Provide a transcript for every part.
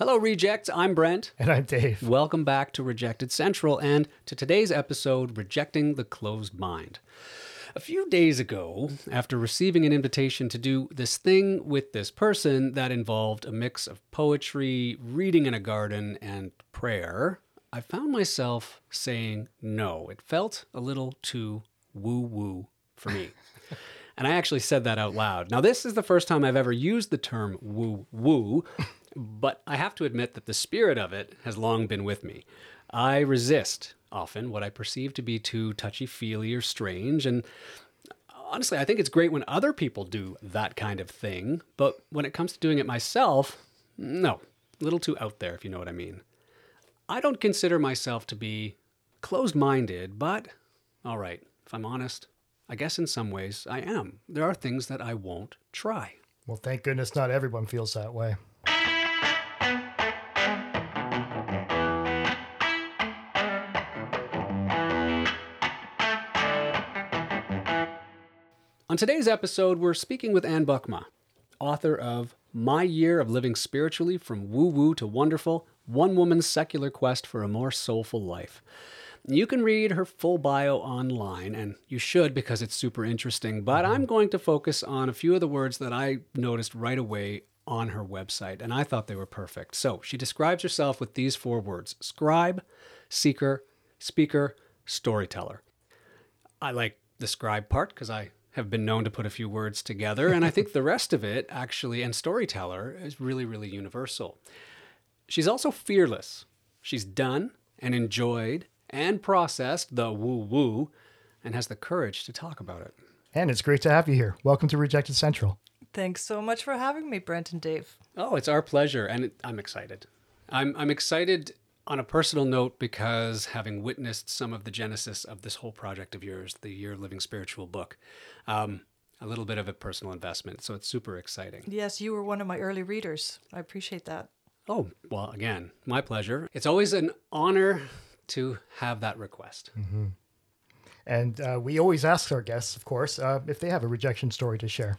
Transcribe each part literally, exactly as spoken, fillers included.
Hello, Rejects. I'm Brent. And I'm Dave. Welcome back to Rejected Central and to today's episode, Rejecting the Closed Mind. A few days ago, after receiving an invitation to do this thing with this person that involved a mix of poetry, reading in a garden, and prayer, I found myself saying no. It felt a little too woo-woo for me. And I actually said that out loud. Now, this is the first time I've ever used the term woo-woo, but I have to admit that the spirit of it has long been with me. I resist often what I perceive to be too touchy-feely or strange, and honestly, I think it's great when other people do that kind of thing, but when it comes to doing it myself, no, a little too out there, if you know what I mean. I don't consider myself to be closed-minded, but all right, if I'm honest, I guess in some ways I am. There are things that I won't try. Well, thank goodness not everyone feels that way. On today's episode, we're speaking with Anne Bokma, author of My Year of Living Spiritually: From Woo-Woo to Wonderful, One Woman's Secular Quest for a More Soulful Life. You can read her full bio online, and you should because it's super interesting, but I'm going to focus on a few of the words that I noticed right away on her website, and I thought they were perfect. So she describes herself with these four words: scribe, seeker, speaker, storyteller. I like the scribe part because I have been known to put a few words together, and I think the rest of it actually, and storyteller, is really, really universal. She's also fearless. She's done and enjoyed and processed the woo-woo, and has the courage to talk about it. And it's great to have you here. Welcome to Rejected Central. Thanks so much for having me, Brent and Dave. Oh, it's our pleasure, and it, I'm excited. I'm I'm excited on a personal note because having witnessed some of the genesis of this whole project of yours, the Year of Living Spiritual book, um, a little bit of a personal investment, so it's super exciting. Yes, you were one of my early readers. I appreciate that. Oh, well, again, my pleasure. It's always an honor to have that request. Mm-hmm. And uh, we always ask our guests, of course, uh, if they have a rejection story to share.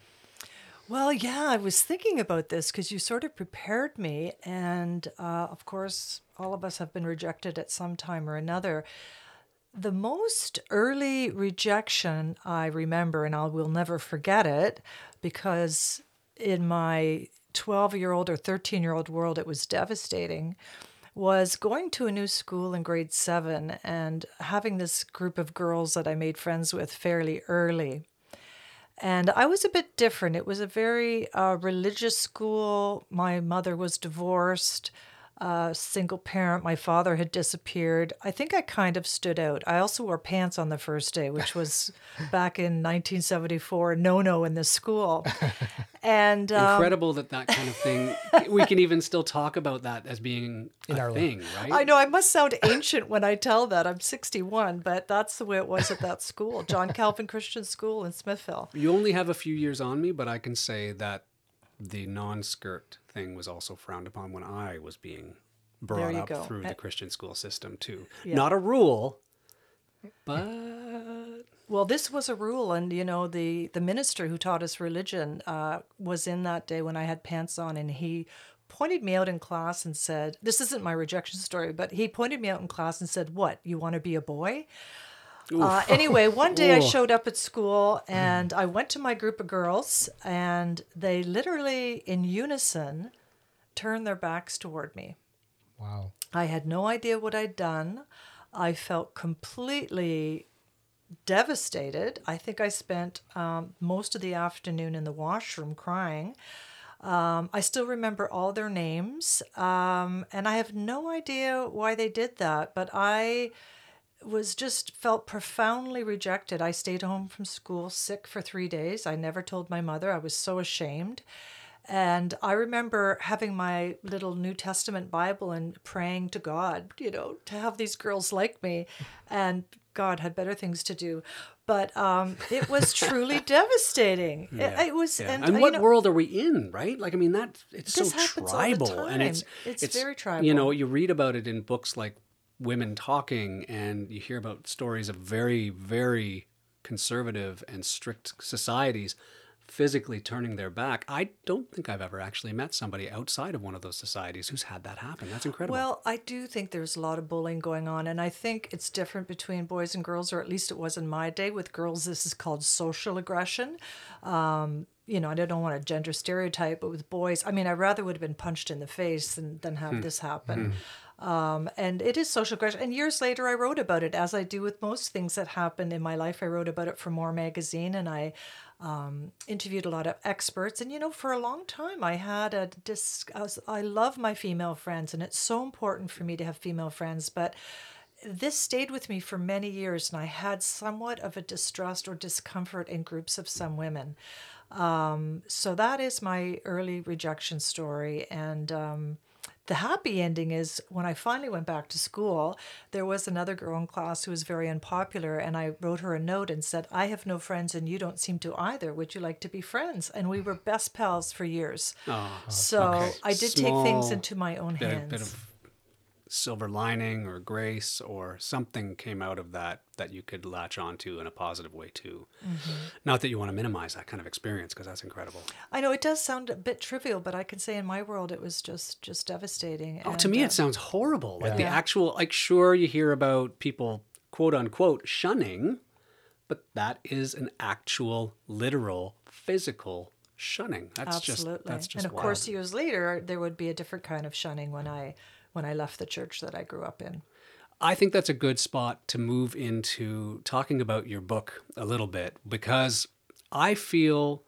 Well, yeah, I was thinking about this because you sort of prepared me. And uh, of course, all of us have been rejected at some time or another. The most early rejection I remember, and I will never forget it, because in my twelve-year-old or thirteen-year-old world, it was devastating, was going to a new school in grade seven and having this group of girls that I made friends with fairly early. And I was a bit different. It was a very uh, religious school. My mother was divorced, uh, single parent. My father had disappeared. I think I kind of stood out. I also wore pants on the first day, which was back in nineteen seventy-four, no-no in this school. And um, incredible that that kind of thing, we can even still talk about that as being in a our thing, life. Right? I know, I must sound ancient when I tell that. I'm sixty-one, but that's the way it was at that school, John Calvin Christian School in Smithville. You only have a few years on me, but I can say that the non-skirt thing was also frowned upon when I was being brought up go. through I, the Christian school system too. Yeah. Not a rule, but... Well, this was a rule, and, you know, the, the minister who taught us religion uh, was in that day when I had pants on, and he pointed me out in class and said, this isn't my rejection story, but he pointed me out in class and said, what, you want to be a boy? Uh, anyway, one day Oof. I showed up at school, and I went to my group of girls, and they literally, in unison, turned their backs toward me. Wow. I had no idea what I'd done. I felt completely devastated. I think I spent um, most of the afternoon in the washroom crying. Um, I still remember all their names, um, and I have no idea why they did that, but I was just felt profoundly rejected. I stayed home from school sick for three days. I never told my mother. I was so ashamed. And I remember having my little New Testament Bible and praying to God, you know, to have these girls like me. And God had better things to do. But um, it was truly devastating. Yeah, it, it was. Yeah. And, and what know, world are we in, right? Like, I mean, that it's so tribal. And it's, it's, it's very tribal. You know, you read about it in books like Women Talking, and you hear about stories of very, very conservative and strict societies physically turning their back. I don't think I've ever actually met somebody outside of one of those societies who's had that happen. That's incredible. Well, I do think there's a lot of bullying going on, and I think it's different between boys and girls, or at least it was in my day. With girls, this is called social aggression. Um, you know, I don't want to gender stereotype, but with boys, I mean, I rather would have been punched in the face than, than have hmm. this happen. Hmm. Um, and it is social aggression. And years later, I wrote about it, as I do with most things that happen in my life. I wrote about it for More magazine, and I um, interviewed a lot of experts. And, you know, for a long time, I had a dis- I, was, I love my female friends, and it's so important for me to have female friends. But this stayed with me for many years, and I had somewhat of a distrust or discomfort in groups of some women. Um, so that is my early rejection story. And um the happy ending is, when I finally went back to school, there was another girl in class who was very unpopular, and I wrote her a note and said, I have no friends and you don't seem to either. Would you like to be friends? And we were best pals for years. Oh, so okay. I did Small, take things into my own bit, hands. Bit of silver lining or grace or something came out of that that you could latch onto in a positive way too. Mm-hmm. Not that you want to minimize that kind of experience, because that's incredible. I know it does sound a bit trivial, but I can say in my world it was just just devastating. Oh, and to me uh, it sounds horrible. Yeah. Like the actual, like sure you hear about people quote unquote shunning, but that is an actual literal physical shunning. That's Absolutely. just that's just And of wild. course years later there would be a different kind of shunning when I when I left the church that I grew up in. I think that's a good spot to move into talking about your book a little bit, because I feel,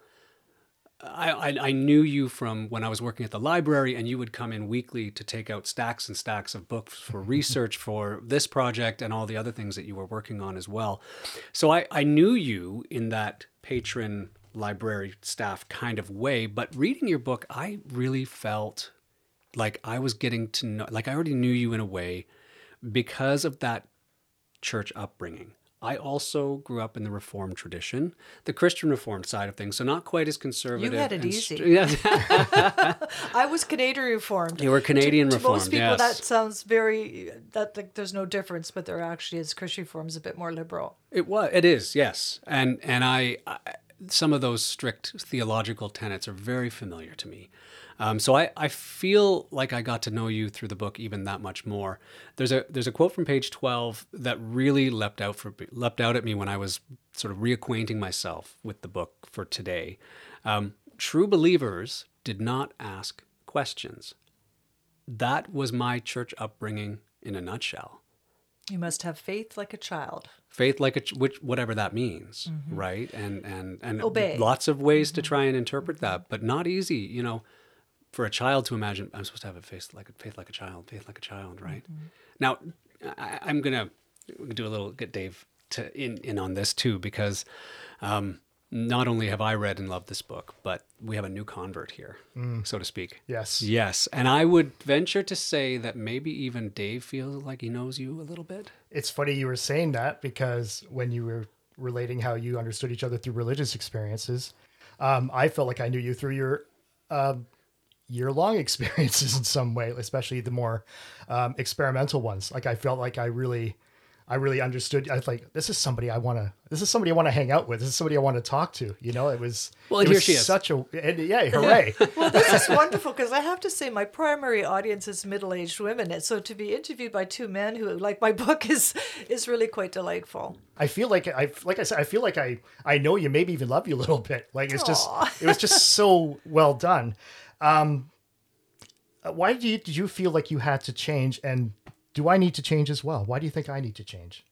I, I, I knew you from when I was working at the library, and you would come in weekly to take out stacks and stacks of books for research for this project and all the other things that you were working on as well. So I, I knew you in that patron library staff kind of way, but reading your book, I really felt like I was getting to know, like I already knew you in a way because of that church upbringing. I also grew up in the Reformed tradition, the Christian Reformed side of things, so not quite as conservative. You had it easy. Str- I was Canadian Reformed. You were Canadian to, Reformed, yes. To most people, yes. That sounds very, that like, there's no difference, but there actually is. Christian Reformed is a bit more liberal. It was, it is, yes. And, and I, I some of those strict theological tenets are very familiar to me. Um, so I, I feel like I got to know you through the book even that much more. There's a there's a quote from page twelve that really leapt out for leapt out at me when I was sort of reacquainting myself with the book for today. Um, True believers did not ask questions. That was my church upbringing in a nutshell. You must have faith like a child. Faith like a ch- which whatever that means, mm-hmm. right? And and and Obey. Lots of ways mm-hmm. to try and interpret that, but not easy, you know. For a child to imagine, I'm supposed to have a faith like a, faith like a child, faith like a child, right? Mm-hmm. Now, I, I'm gonna do a little get Dave to in, in on this too, because um, not only have I read and loved this book, but we have a new convert here, mm. so to speak. Yes, yes, and I would venture to say that maybe even Dave feels like he knows you a little bit. It's funny you were saying that, because when you were relating how you understood each other through religious experiences, um, I felt like I knew you through your. Uh, year-long experiences in some way, especially the more um, experimental ones. Like I felt like I really, I really understood. I was like, this is somebody I want to, this is somebody I want to hang out with. This is somebody I want to talk to. You know, it was, well, it here was she is. such a, and yeah, hooray. Well, this is wonderful, because I have to say my primary audience is middle-aged women. So to be interviewed by two men who like my book is, is really quite delightful. I feel like I, like I said, I feel like I, I know you, maybe even love you a little bit. Like it's Aww. just, it was just so well done. Um, why do you, did you feel like you had to change, and do I need to change as well? Why do you think I need to change?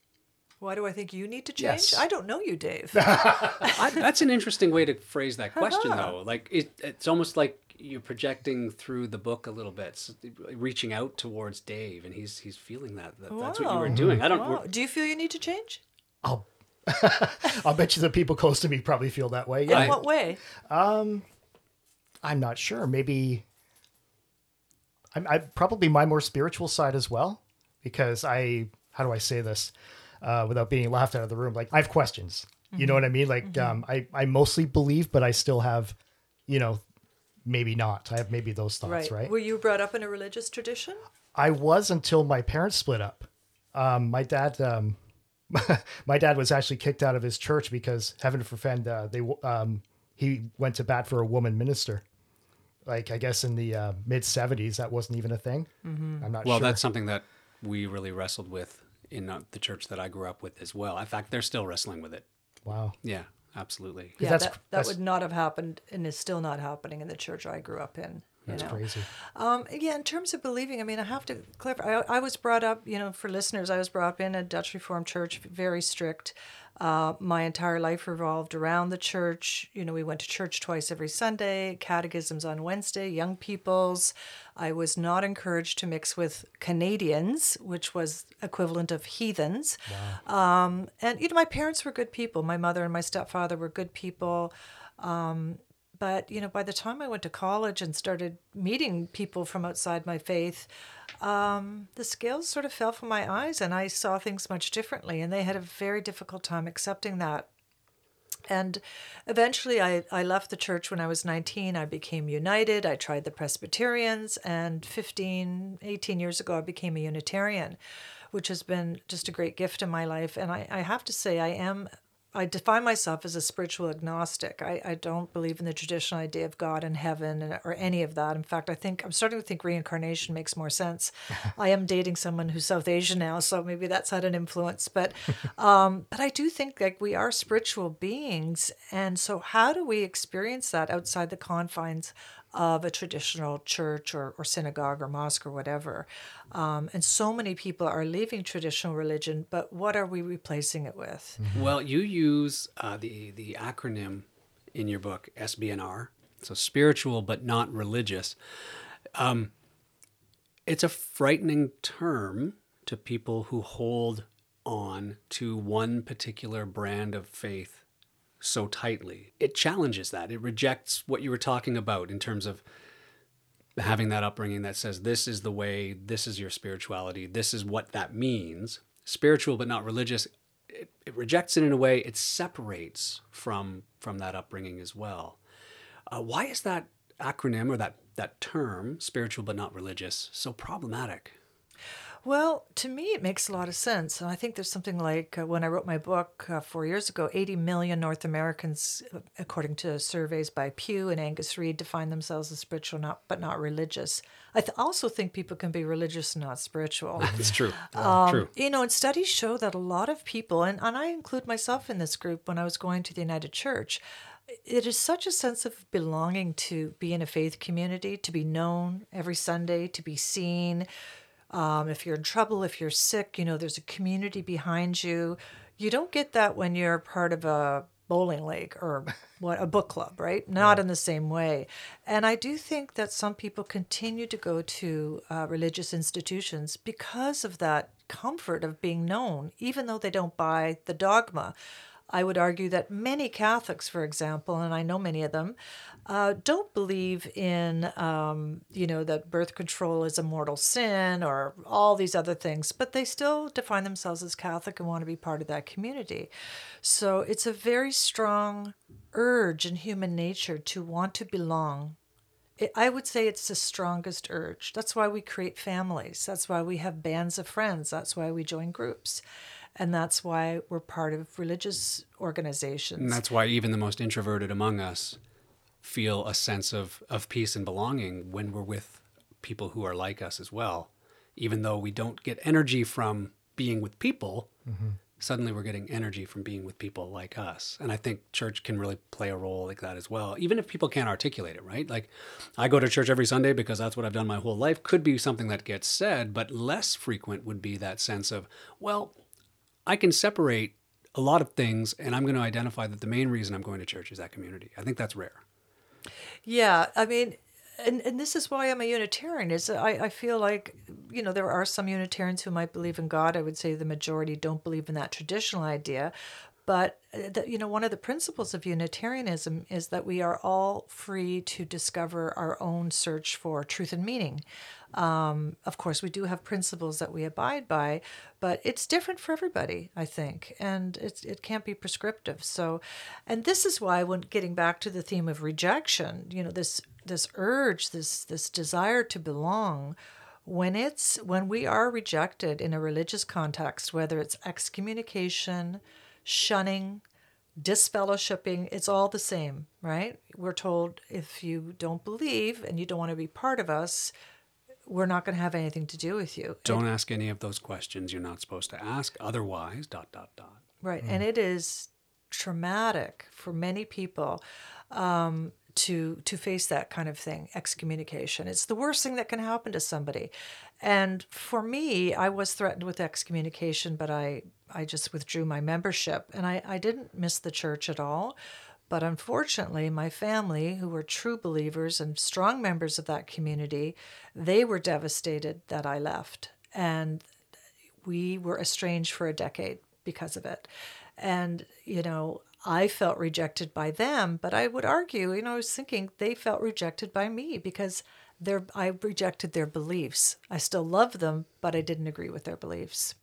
Why do I think you need to change? Yes. I don't know you, Dave. I, that's an interesting way to phrase that question, uh-huh. though. Like it, it's almost like you're projecting through the book a little bit, so reaching out towards Dave, and he's he's feeling that, that wow. that's what you were doing. I don't. Wow. Do you feel you need to change? I'll. I'll bet you the people close to me probably feel that way. Yeah. In what way? Um. I'm not sure. Maybe I'm, I'm probably my more spiritual side as well, because I, how do I say this uh, without being laughed out of the room? Like I have questions, mm-hmm. you know what I mean? Like mm-hmm. um, I, I mostly believe, but I still have, you know, maybe not. I have maybe those thoughts, right? right? Were you brought up in a religious tradition? I was, until my parents split up. Um, my dad, um, my dad was actually kicked out of his church because, heaven forfend, uh, they, um, he went to bat for a woman minister. Like, I guess in the uh, mid seventies, that wasn't even a thing. Mm-hmm. I'm not well, sure. Well, that's something that we really wrestled with in uh, the church that I grew up with as well. In fact, they're still wrestling with it. Wow. Yeah, absolutely. Yeah, that's, that, that that's, would not have happened and is still not happening in the church I grew up in. That's you know? crazy. Um, yeah, in terms of believing, I mean, I have to clarify. I, I was brought up, you know, for listeners, I was brought up in a Dutch Reformed church, very strict. Uh, my entire life revolved around the church. You know, we went to church twice every Sunday, catechisms on Wednesday, young people's. I was not encouraged to mix with Canadians, which was equivalent of heathens. Wow. Um, and, you know, my parents were good people. My mother and my stepfather were good people. Um But, you know, by the time I went to college and started meeting people from outside my faith, um, the scales sort of fell from my eyes and I saw things much differently. And they had a very difficult time accepting that. And eventually I, I left the church when I was nineteen. I became United. I tried the Presbyterians. And fifteen, eighteen years ago, I became a Unitarian, which has been just a great gift in my life. And I, I have to say I am... I define myself as a spiritual agnostic. I, I don't believe in the traditional idea of God and heaven and, or any of that. In fact, I think I'm starting to think reincarnation makes more sense. I am dating someone who's South Asian now, so maybe that's had an influence. But, um, but I do think like we are spiritual beings, and so how do we experience that outside the confines of a traditional church or, or synagogue or mosque or whatever? Um, and so many people are leaving traditional religion, but what are we replacing it with? Mm-hmm. Well, you use uh, the, the acronym in your book, S B N R, so spiritual but not religious. Um, it's a frightening term to people who hold on to one particular brand of faith so tightly. It challenges that. It rejects what you were talking about in terms of having that upbringing that says, this is the way, this is your spirituality, this is what that means. Spiritual but not religious, it, it rejects it in a way. It separates from from that upbringing as well. Uh, why is that acronym or that, that term, spiritual but not religious, so problematic? Well, to me, it makes a lot of sense. And I think there's something like uh, when I wrote my book uh, four years ago, eighty million North Americans, according to surveys by Pew and Angus Reid, define themselves as spiritual not, but not religious. I th- also think people can be religious and not spiritual. That's true. Um, true. You know, and studies show that a lot of people, and, and I include myself in this group when I was going to the United Church, it is such a sense of belonging to be in a faith community, to be known every Sunday, to be seen. Um, if you're in trouble, if you're sick, you know, there's a community behind you. You don't get that when you're part of a bowling league or what a book club, right? Not yeah. in the same way. And I do think that some people continue to go to uh, religious institutions because of that comfort of being known, even though they don't buy the dogma. I would argue that many Catholics, for example, and I know many of them, uh, don't believe in, um, you know, that birth control is a mortal sin or all these other things, but they still define themselves as Catholic and want to be part of that community. So it's a very strong urge in human nature to want to belong. I would say it's the strongest urge. That's why we create families. That's why we have bands of friends. That's why we join groups. And that's why we're part of religious organizations. And that's why even the most introverted among us feel a sense of, of peace and belonging when we're with people who are like us as well. Even though we don't get energy from being with people, mm-hmm. suddenly we're getting energy from being with people like us. And I think church can really play a role like that as well, even if people can't articulate it, right? Like, I go to church every Sunday because that's what I've done my whole life. Could be something that gets said, but less frequent would be that sense of, well, I can separate a lot of things, and I'm going to identify that the main reason I'm going to church is that community. I think that's rare. Yeah, I mean, and, and this is why I'm a Unitarian. Is I, I feel like, you know, there are some Unitarians who might believe in God. I would say the majority don't believe in that traditional idea. But, the, you know, one of the principles of Unitarianism is that we are all free to discover our own search for truth and meaning. Um, of course, we do have principles that we abide by, but it's different for everybody, I think, and it's, it can't be prescriptive. So, and this is why, when getting back to the theme of rejection, you know, this this urge, this this desire to belong, when it's when we are rejected in a religious context, whether it's excommunication, shunning, disfellowshipping, it's all the same, right? We're told if you don't believe and you don't want to be part of us, we're not going to have anything to do with you. Don't it, ask any of those questions you're not supposed to ask. Otherwise, dot, dot, dot. Right. Mm. And it is traumatic for many people um, to to face that kind of thing, excommunication. It's the worst thing that can happen to somebody. And for me, I was threatened with excommunication, but I, I just withdrew my membership. And I, I didn't miss the church at all. But unfortunately, my family, who were true believers and strong members of that community, they were devastated that I left. And we were estranged for a decade because of it. And, you know, I felt rejected by them, but I would argue, you know, I was thinking they felt rejected by me because their, I rejected their beliefs. I still loved them, but I didn't agree with their beliefs.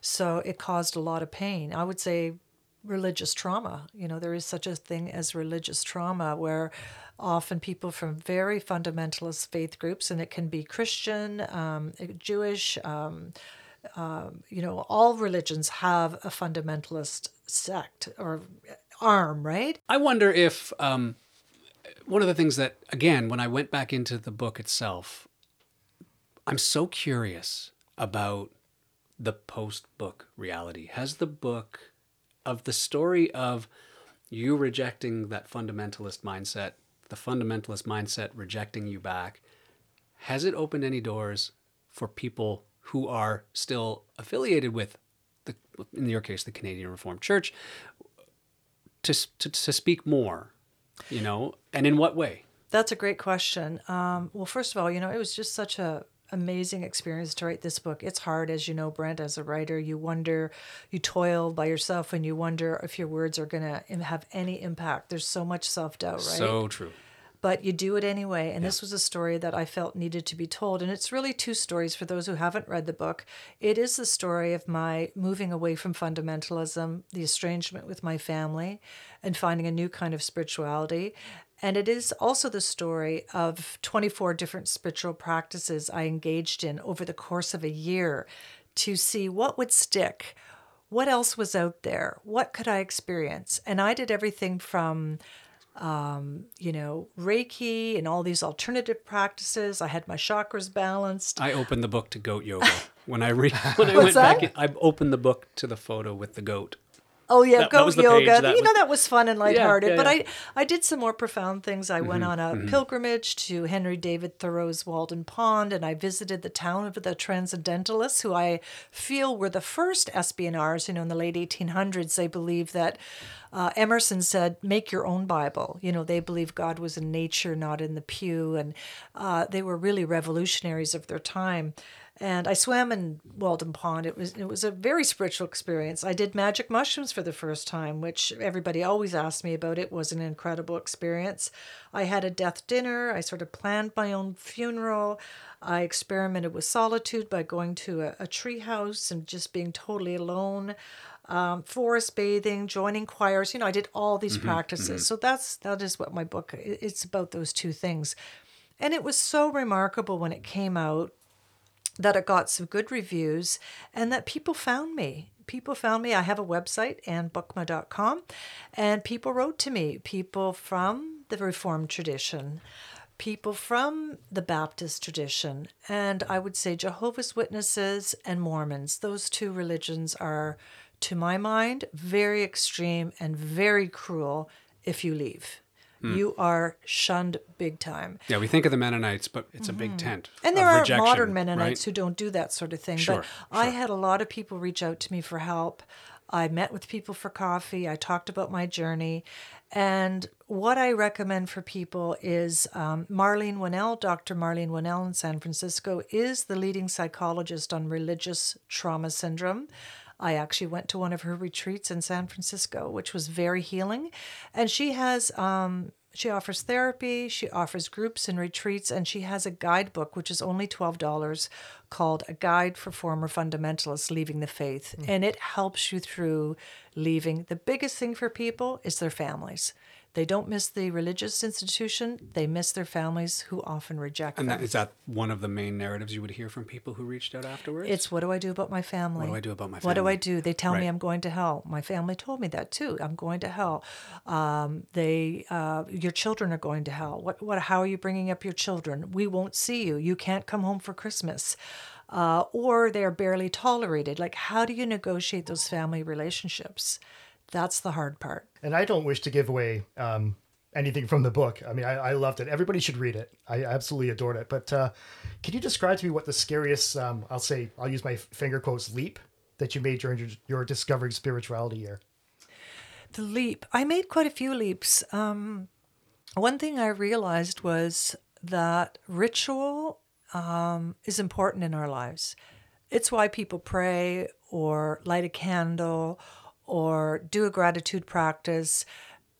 So it caused a lot of pain. I would say religious trauma. You know, there is such a thing as religious trauma where often people from very fundamentalist faith groups, and it can be Christian, um, Jewish, um, um, you know, all religions have a fundamentalist sect or arm, right? I wonder if um, one of the things that, again, when I went back into the book itself, I'm so curious about the post-book reality. Has the book... of the story of you rejecting that fundamentalist mindset, the fundamentalist mindset rejecting you back, has it opened any doors for people who are still affiliated with, the, in your case, the Canadian Reformed Church, to, to, to speak more, you know, and in what way? That's a great question. Um, well, first of all, you know, it was just such a amazing experience to write this book. It's hard, as you know, Brent, as a writer. You wonder, you toil by yourself and you wonder if your words are going to have any impact. There's so much self-doubt, right? So true. But you do it anyway. And yeah. This was a story that I felt needed to be told. And it's really two stories for those who haven't read the book. It is the story of my moving away from fundamentalism, the estrangement with my family, and finding a new kind of spirituality. And it is also the story of twenty-four different spiritual practices I engaged in over the course of a year to see what would stick, what else was out there, what could I experience. And I did everything from, um, you know, Reiki and all these alternative practices. I had my chakras balanced. I opened the book to goat yoga. When I, re- when I went that? back in, I opened the book to the photo with the goat. Oh, yeah, that, goat that yoga. Page, you was... know, that was fun and lighthearted. Yeah, yeah, yeah. But I, I did some more profound things. I mm-hmm, went on a mm-hmm. pilgrimage to Henry David Thoreau's Walden Pond, and I visited the town of the Transcendentalists, who I feel were the first S B N Rs. You know, in the late eighteen hundreds, they believed that uh, Emerson said, make your own Bible. You know, they believed God was in nature, not in the pew. And uh, they were really revolutionaries of their time. And I swam in Walden Pond. It was it was a very spiritual experience. I did magic mushrooms for the first time, which everybody always asked me about. It was an incredible experience. I had a death dinner. I sort of planned my own funeral. I experimented with solitude by going to a, a tree house and just being totally alone. Um, forest bathing, joining choirs. You know, I did all these mm-hmm, practices. Mm-hmm. So that's that is what my book, it's about those two things. And it was so remarkable when it came out that it got some good reviews and that people found me. People found me. I have a website, anne bokma dot com, and people wrote to me. People from the Reformed tradition, people from the Baptist tradition, and I would say Jehovah's Witnesses and Mormons. Those two religions are, to my mind, very extreme and very cruel if you leave. You are shunned big time. Yeah, we think of the Mennonites, but it's mm-hmm. a big tent. And there are modern Mennonites right? who don't do that sort of thing. Sure, but sure. I had a lot of people reach out to me for help. I met with people for coffee. I talked about my journey. And what I recommend for people is um, Marlene Winnell, Doctor Marlene Winnell in San Francisco, is the leading psychologist on religious trauma syndrome. I actually went to one of her retreats in San Francisco, which was very healing. And she has, um, she offers therapy, she offers groups and retreats, and she has a guidebook, which is only twelve dollars, called A Guide for Former Fundamentalists Leaving the Faith. Mm. And it helps you through leaving. The biggest thing for people is their families. They don't miss the religious institution. They miss their families, who often reject and them. And is that one of the main narratives you would hear from people who reached out afterwards? It's, what do I do about my family? What do I do about my family? What do I do? They tell right. me I'm going to hell. My family told me that too. I'm going to hell. Um, they, uh, your children are going to hell. What? What? How are you bringing up your children? We won't see you. You can't come home for Christmas. Uh, or they are barely tolerated. Like, how do you negotiate those family relationships? That's the hard part. And I don't wish to give away um, anything from the book. I mean, I, I loved it. Everybody should read it. I absolutely adored it. But uh, can you describe to me what the scariest, um, I'll say, I'll use my finger quotes, leap that you made during your Discovering Spirituality year? The leap. I made quite a few leaps. Um, one thing I realized was that ritual um, is important in our lives. It's why people pray or light a candle or do a gratitude practice.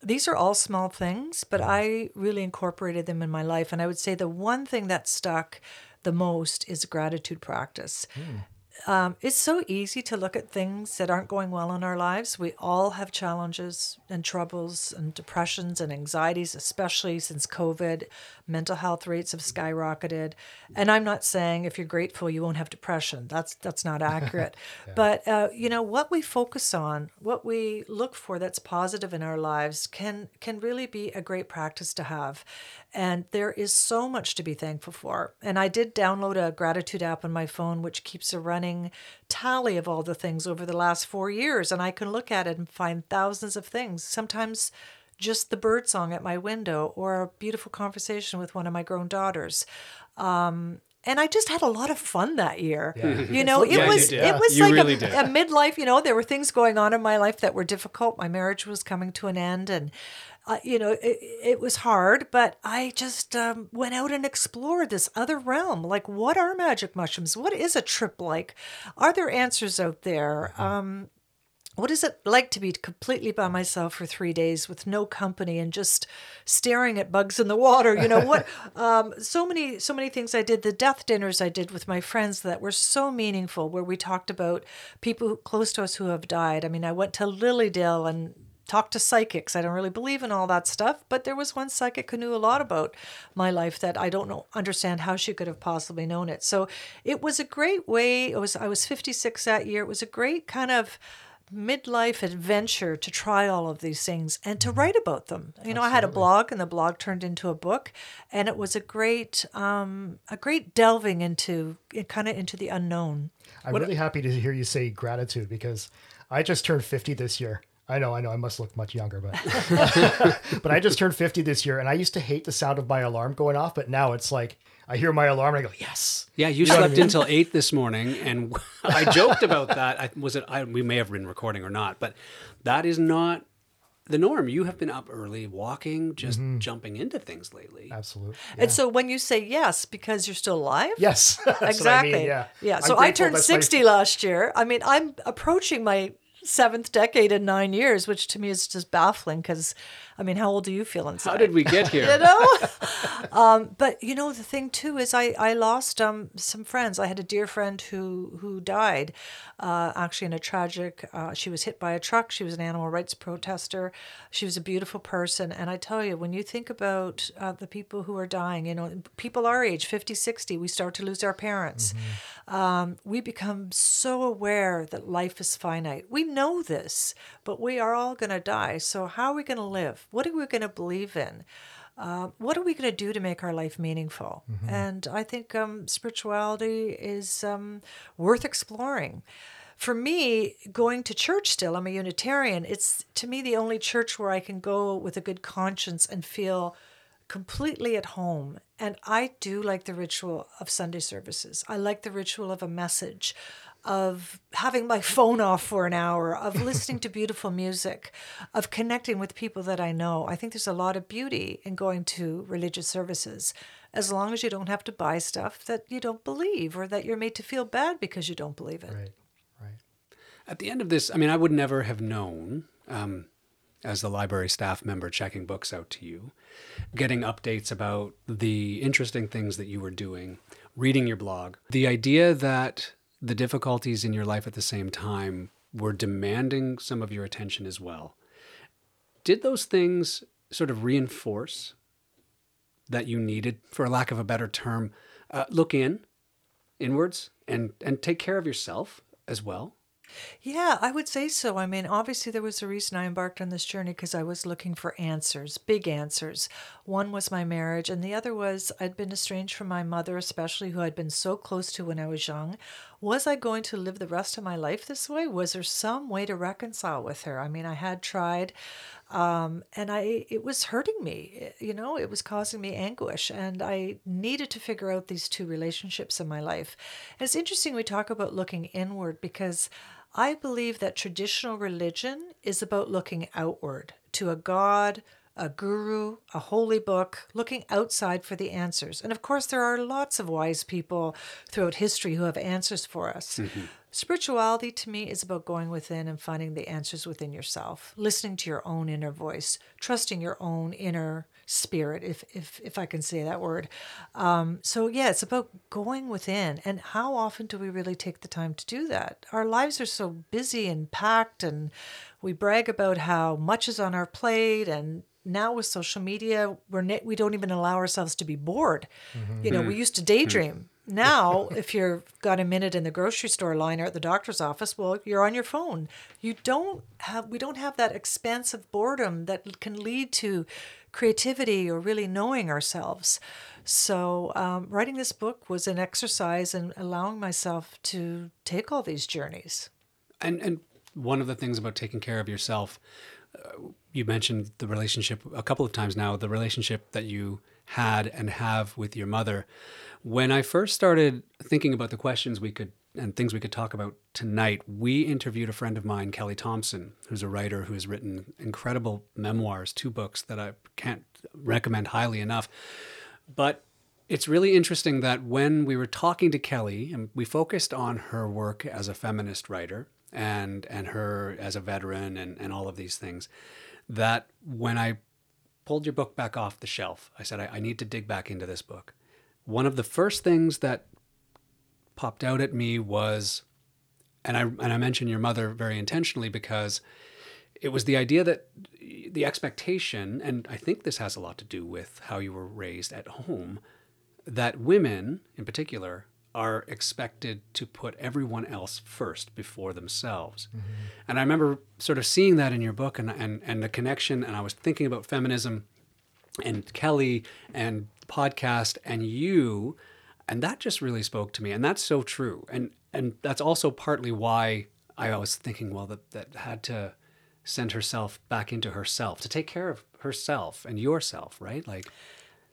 These are all small things, but I really incorporated them in my life. And I would say the one thing that stuck the most is gratitude practice. Mm. Um, it's so easy to look at things that aren't going well in our lives. We all have challenges and troubles and depressions and anxieties, especially since COVID. Mental health rates have skyrocketed. And I'm not saying if you're grateful, you won't have depression. That's that's not accurate. yeah. But, uh, you know, what we focus on, what we look for that's positive in our lives can can really be a great practice to have. And there is so much to be thankful for. And I did download a gratitude app on my phone, which keeps a running tally of all the things over the last four years. And I can look at it and find thousands of things, sometimes just the bird song at my window or a beautiful conversation with one of my grown daughters. Um, and I just had a lot of fun that year. Yeah. You know, it yeah, was yeah. it was you like really a, a midlife, you know, there were things going on in my life that were difficult. My marriage was coming to an end and, uh, you know, it, it was hard, but I just um, went out and explored this other realm. Like, what are magic mushrooms? What is a trip like? Are there answers out there? Um, what is it like to be completely by myself for three days with no company and just staring at bugs in the water? You know, what? um, so many, so many things I did. The death dinners I did with my friends that were so meaningful, where we talked about people who, close to us who have died. I mean, I went to Lilydale and talk to psychics. I don't really believe in all that stuff, but there was one psychic who knew a lot about my life that I don't know, understand how she could have possibly known it. So it was a great way. It was, I was fifty-six that year. It was a great kind of midlife adventure to try all of these things and to write about them. You know, absolutely. I had a blog and the blog turned into a book, and it was a great, um, a great delving into kind of into the unknown. I'm what, really happy to hear you say gratitude, because I just turned fifty this year. I know, I know, I must look much younger, but but I just turned fifty this year, and I used to hate the sound of my alarm going off, but now it's like I hear my alarm and I go, yes. Yeah, you, you slept I mean? until eight this morning, and I joked about that. I, was it? I, we may have been recording or not, but that is not the norm. You have been up early, walking, just mm-hmm. jumping into things lately. Absolutely. Yeah. And so when you say yes, because you're still alive? Yes. Exactly. I mean, yeah. yeah. So I turned sixty my... last year. I mean, I'm approaching my seventh decade in nine years, which to me is just baffling, because, I mean, how old do you feel inside? How did we get here? you know? um, but, you know, the thing, too, is I, I lost um, some friends. I had a dear friend who, who died, uh, actually in a tragic, uh, she was hit by a truck. She was an animal rights protester. She was a beautiful person. And I tell you, when you think about uh, the people who are dying, you know, people our age, fifty, sixty, we start to lose our parents. Mm-hmm. Um, we become so aware that life is finite. We know this, but we are all going to die. So how are we going to live? What are we going to believe in? Uh, what are we going to do to make our life meaningful? Mm-hmm. And I think um, spirituality is um, worth exploring. For me, going to church still, I'm a Unitarian. It's, to me, the only church where I can go with a good conscience and feel completely at home. And I do like the ritual of Sunday services. I like the ritual of a message, of having my phone off for an hour, of listening to beautiful music, of connecting with people that I know. I think there's a lot of beauty in going to religious services, as long as you don't have to buy stuff that you don't believe or that you're made to feel bad because you don't believe it. Right, right. At the end of this, I mean, I would never have known, um, as the library staff member checking books out to you, getting updates about the interesting things that you were doing, reading your blog, the idea that the difficulties in your life at the same time were demanding some of your attention as well. Did those things sort of reinforce that you needed, for lack of a better term, uh, look in, inwards, and, and take care of yourself as well? Yeah, I would say so. I mean, obviously there was a reason I embarked on this journey, because I was looking for answers, big answers. One was my marriage, and the other was I'd been estranged from my mother, especially, who I'd been so close to when I was young. Was I going to live the rest of my life this way? Was there some way to reconcile with her? I mean, I had tried, um, and I it was hurting me. You know, it was causing me anguish, and I needed to figure out these two relationships in my life. And it's interesting we talk about looking inward, because I believe that traditional religion is about looking outward to a God, a guru, a holy book, looking outside for the answers. And of course, there are lots of wise people throughout history who have answers for us. Mm-hmm. Spirituality to me is about going within and finding the answers within yourself, listening to your own inner voice, trusting your own inner spirit, if if if I can say that word. Um, so yeah, it's about going within. And how often do we really take the time to do that? Our lives are so busy and packed, and we brag about how much is on our plate, and now with social media, we're ne- we don't even allow ourselves to be bored. Mm-hmm. You know, we used to daydream. Mm-hmm. Now, if you've got a minute in the grocery store line or at the doctor's office, well, you're on your phone. You don't have, we don't have that expansive boredom that can lead to creativity or really knowing ourselves. So um, writing this book was an exercise in allowing myself to take all these journeys. And and one of the things about taking care of yourself, you mentioned the relationship a couple of times now, the relationship that you had and have with your mother. When I first started thinking about the questions we could and things we could talk about tonight, we interviewed a friend of mine, Kelly Thompson, who's a writer who has written incredible memoirs, two books that I can't recommend highly enough. But it's really interesting that when we were talking to Kelly, and we focused on her work as a feminist writer, and and her as a veteran and, and all of these things, that when I pulled your book back off the shelf, I said, I, I need to dig back into this book. One of the first things that popped out at me was, and I and I mentioned your mother very intentionally, because it was the idea that the expectation, and I think this has a lot to do with how you were raised at home, that women in particular are expected to put everyone else first before themselves. Mm-hmm. And I remember sort of seeing that in your book and, and, and the connection, and I was thinking about feminism and Kelly and podcast and you, and that just really spoke to me. And that's so true. And and that's also partly why I was thinking, well, that, that had to send herself back into herself, to take care of herself and yourself, right? Like,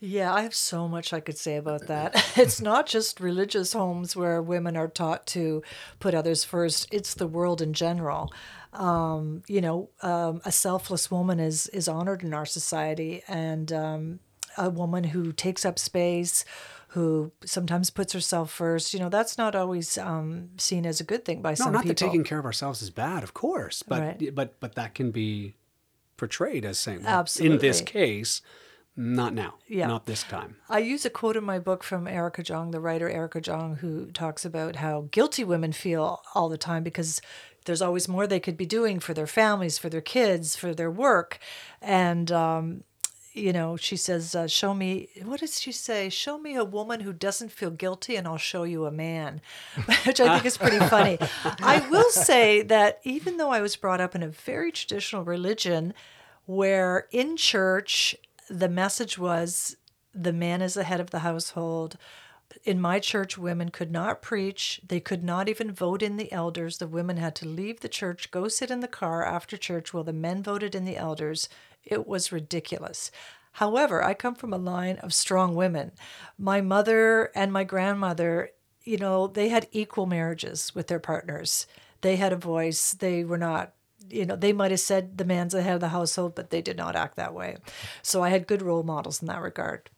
yeah, I have so much I could say about that. It's not just religious homes where women are taught to put others first. It's the world in general. Um, you know, um, a selfless woman is is honored in our society. And um, a woman who takes up space, who sometimes puts herself first, you know, that's not always um, seen as a good thing by no, some people. No, not that taking care of ourselves is bad, of course. But right. but, but that can be portrayed as saying, well, in this case... Not now. Yeah. Not this time. I use a quote in my book from Erica Jong, the writer Erica Jong, who talks about how guilty women feel all the time because there's always more they could be doing for their families, for their kids, for their work. And, um, you know, she says, uh, show me, what does she say? Show me a woman who doesn't feel guilty and I'll show you a man, which I think is pretty funny. I will say that even though I was brought up in a very traditional religion where in church, the message was the man is the head of the household. In my church, women could not preach. They could not even vote in the elders. The women had to leave the church, go sit in the car after church while the men voted in the elders. It was ridiculous. However, I come from a line of strong women. My mother and my grandmother, you know, they had equal marriages with their partners. They had a voice. They were not, you know, they might have said the man's the head of the household, but they did not act that way. So I had good role models in that regard.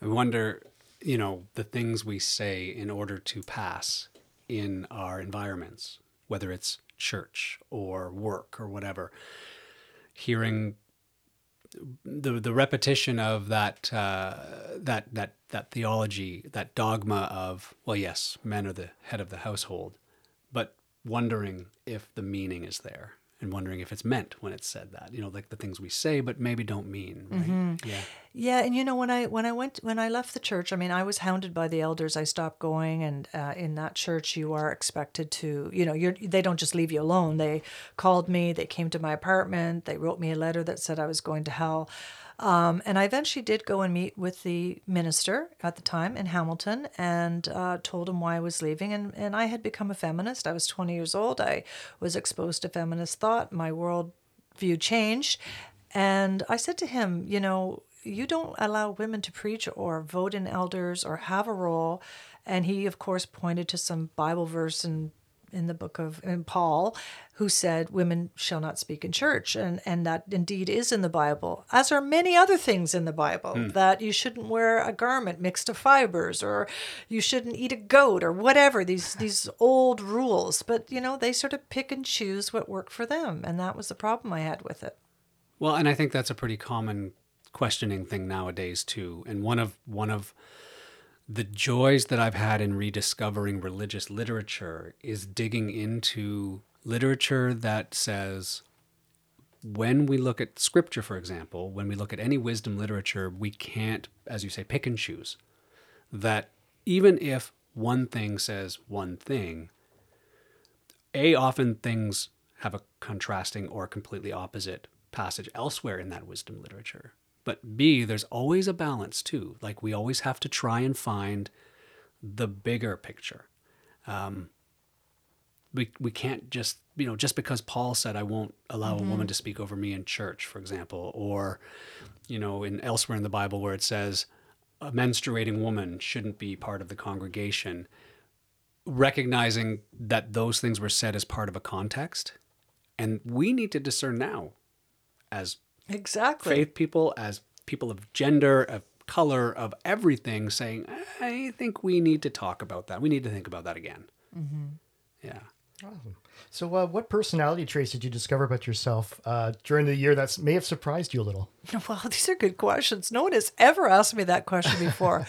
I wonder, you know, the things we say in order to pass in our environments, whether it's church or work or whatever, hearing the the repetition of that uh, that that that theology, that dogma of, well, yes, men are the head of the household, but wondering if the meaning is there. and wondering if it's meant when it's said that, you know, like the things we say, but maybe don't mean, right? Mm-hmm. Yeah. Yeah. And, you know, when I, when I went, when I left the church, I mean, I was hounded by the elders. I stopped going. And uh, in that church, you are expected to, you know, you're, they don't just leave you alone. They called me, they came to my apartment, they wrote me a letter that said I was going to hell. Um, and I eventually did go and meet with the minister at the time in Hamilton and uh, told him why I was leaving. And, and I had become a feminist. I was twenty years old. I was exposed to feminist thought. My world view changed. And I said to him, you know, you don't allow women to preach or vote in elders or have a role. And he, of course, pointed to some Bible verse and in the book of in Paul, who said, women shall not speak in church. And, and that indeed is in the Bible, as are many other things in the Bible, mm. that you shouldn't wear a garment mixed of fibers, or you shouldn't eat a goat, or whatever, these these old rules. But, you know, they sort of pick and choose what worked for them. And that was the problem I had with it. Well, and I think that's a pretty common questioning thing nowadays, too. And one of one of... the joys that I've had in rediscovering religious literature is digging into literature that says, when we look at scripture, for example, when we look at any wisdom literature, we can't, as you say, pick and choose. That even if one thing says one thing, A, often things have a contrasting or completely opposite passage elsewhere in that wisdom literature. But B, there's always a balance too. Like we always have to try and find the bigger picture. Um, we we can't just, you know, just because Paul said, I won't allow mm-hmm. a woman to speak over me in church, for example, or, you know, in elsewhere in the Bible where it says a menstruating woman shouldn't be part of the congregation, recognizing that those things were said as part of a context. And we need to discern now as Exactly. faith people, as people of gender, of color, of everything, saying, I think we need to talk about that. We need to think about that again. Mm-hmm. Yeah. Awesome. So uh, what personality traits did you discover about yourself uh, during the year that may have surprised you a little? Well, these are good questions. No one has ever asked me that question before.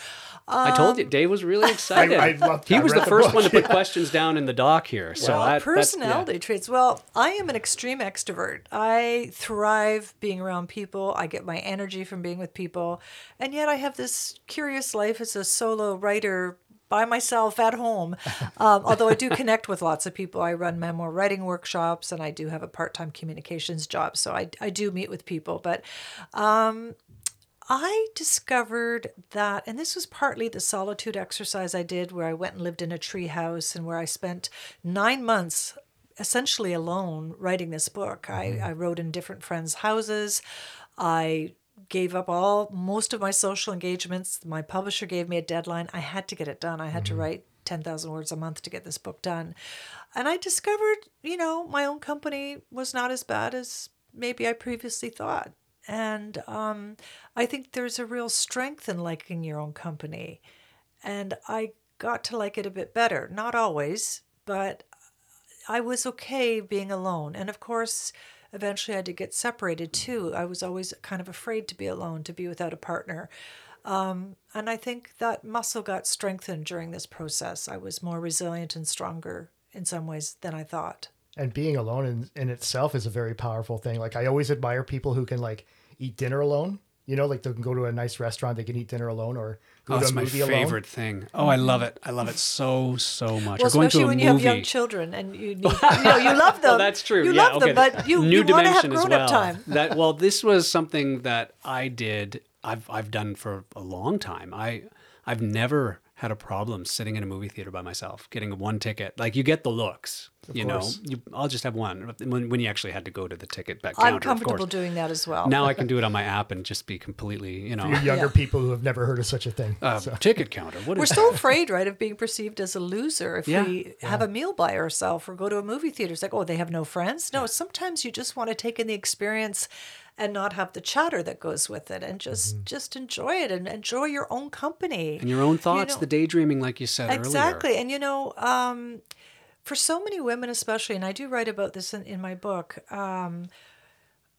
Um, I told you, Dave was really excited. I, I loved, he I was the, the first book. one to put questions down in the doc here. So well, that, personality yeah. traits. Well, I am an extreme extrovert. I thrive being around people. I get my energy from being with people. And yet I have this curious life as a solo writer by myself at home. Um, although I do connect with lots of people. I run memoir writing workshops, and I do have a part-time communications job. So I, I do meet with people. But um I discovered that, and this was partly the solitude exercise I did where I went and lived in a tree house and where I spent nine months essentially alone writing this book. I, I wrote in different friends' houses. I gave up all, most of my social engagements. My publisher gave me a deadline. I had to get it done. I had mm-hmm. to write ten thousand words a month to get this book done. And I discovered, you know, my own company was not as bad as maybe I previously thought. And um, I think there's a real strength in liking your own company. And I got to like it a bit better. Not always, but I was okay being alone. And of course, eventually I had to get separated too. I was always kind of afraid to be alone, to be without a partner. Um, and I think that muscle got strengthened during this process. I was more resilient and stronger in some ways than I thought. And being alone in, in itself is a very powerful thing. Like I always admire people who can like eat dinner alone, you know, like they can go to a nice restaurant, they can eat dinner alone or go oh, to a movie alone. That's my favorite thing. Oh, I love it. I love it so, so much. Well, especially going to a when movie. You have young children and you need, you know, you love them. Well, that's true. You yeah, love okay. them, but you, New you want to have grown well. up time. That, well, this was something that I did, I've, I've done for a long time. I, I've never had a problem sitting in a movie theater by myself, getting one ticket. Like you get the looks, of you course. know, you, I'll just have one when, when you actually had to go to the ticket back counter. I'm comfortable doing that as well. Now I can do it on my app and just be completely, you know. For younger yeah. people who have never heard of such a thing. Uh, so. Ticket counter. What We're is so that? afraid, right, of being perceived as a loser if yeah. we yeah. have a meal by ourselves or go to a movie theater. It's like, oh, they have no friends. No, yeah. sometimes you just want to take in the experience and not have the chatter that goes with it and just mm-hmm. just enjoy it and enjoy your own company. And your own thoughts, you know, the daydreaming, like you said exactly. earlier. Exactly. And, you know, um, for so many women especially, and I do write about this in, in my book, um,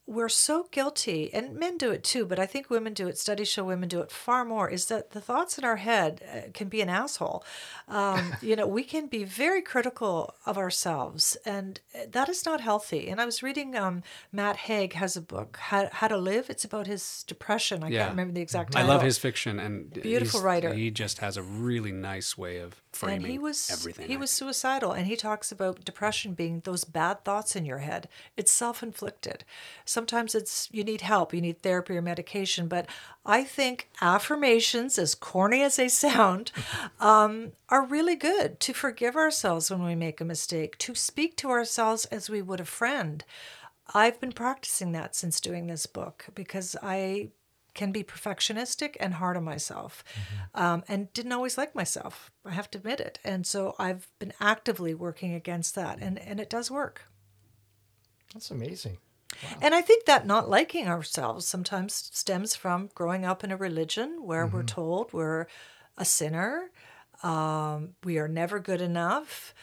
we're so guilty, and men do it too, but I think women do it, studies show women do it far more, is that the thoughts in our head can be an asshole. Um, you know, we can be very critical of ourselves, and that is not healthy. And I was reading, um, Matt Haig has a book, How, How to Live. It's about his depression. I yeah. can't remember the exact title. I love his fiction. And beautiful writer. He just has a really nice way of framing and he was, everything. He was suicidal, and he talks about depression being those bad thoughts in your head. It's self-inflicted. Sometimes it's you need help, you need therapy or medication. But I think affirmations, as corny as they sound, um, are really good to forgive ourselves when we make a mistake, to speak to ourselves as we would a friend. I've been practicing that since doing this book because I can be perfectionistic and hard on myself, mm-hmm. um, and didn't always like myself. I have to admit it. And so I've been actively working against that, and, and it does work. That's amazing. Wow. And I think that not liking ourselves sometimes stems from growing up in a religion where mm-hmm. we're told we're a sinner, um, we are never good enough,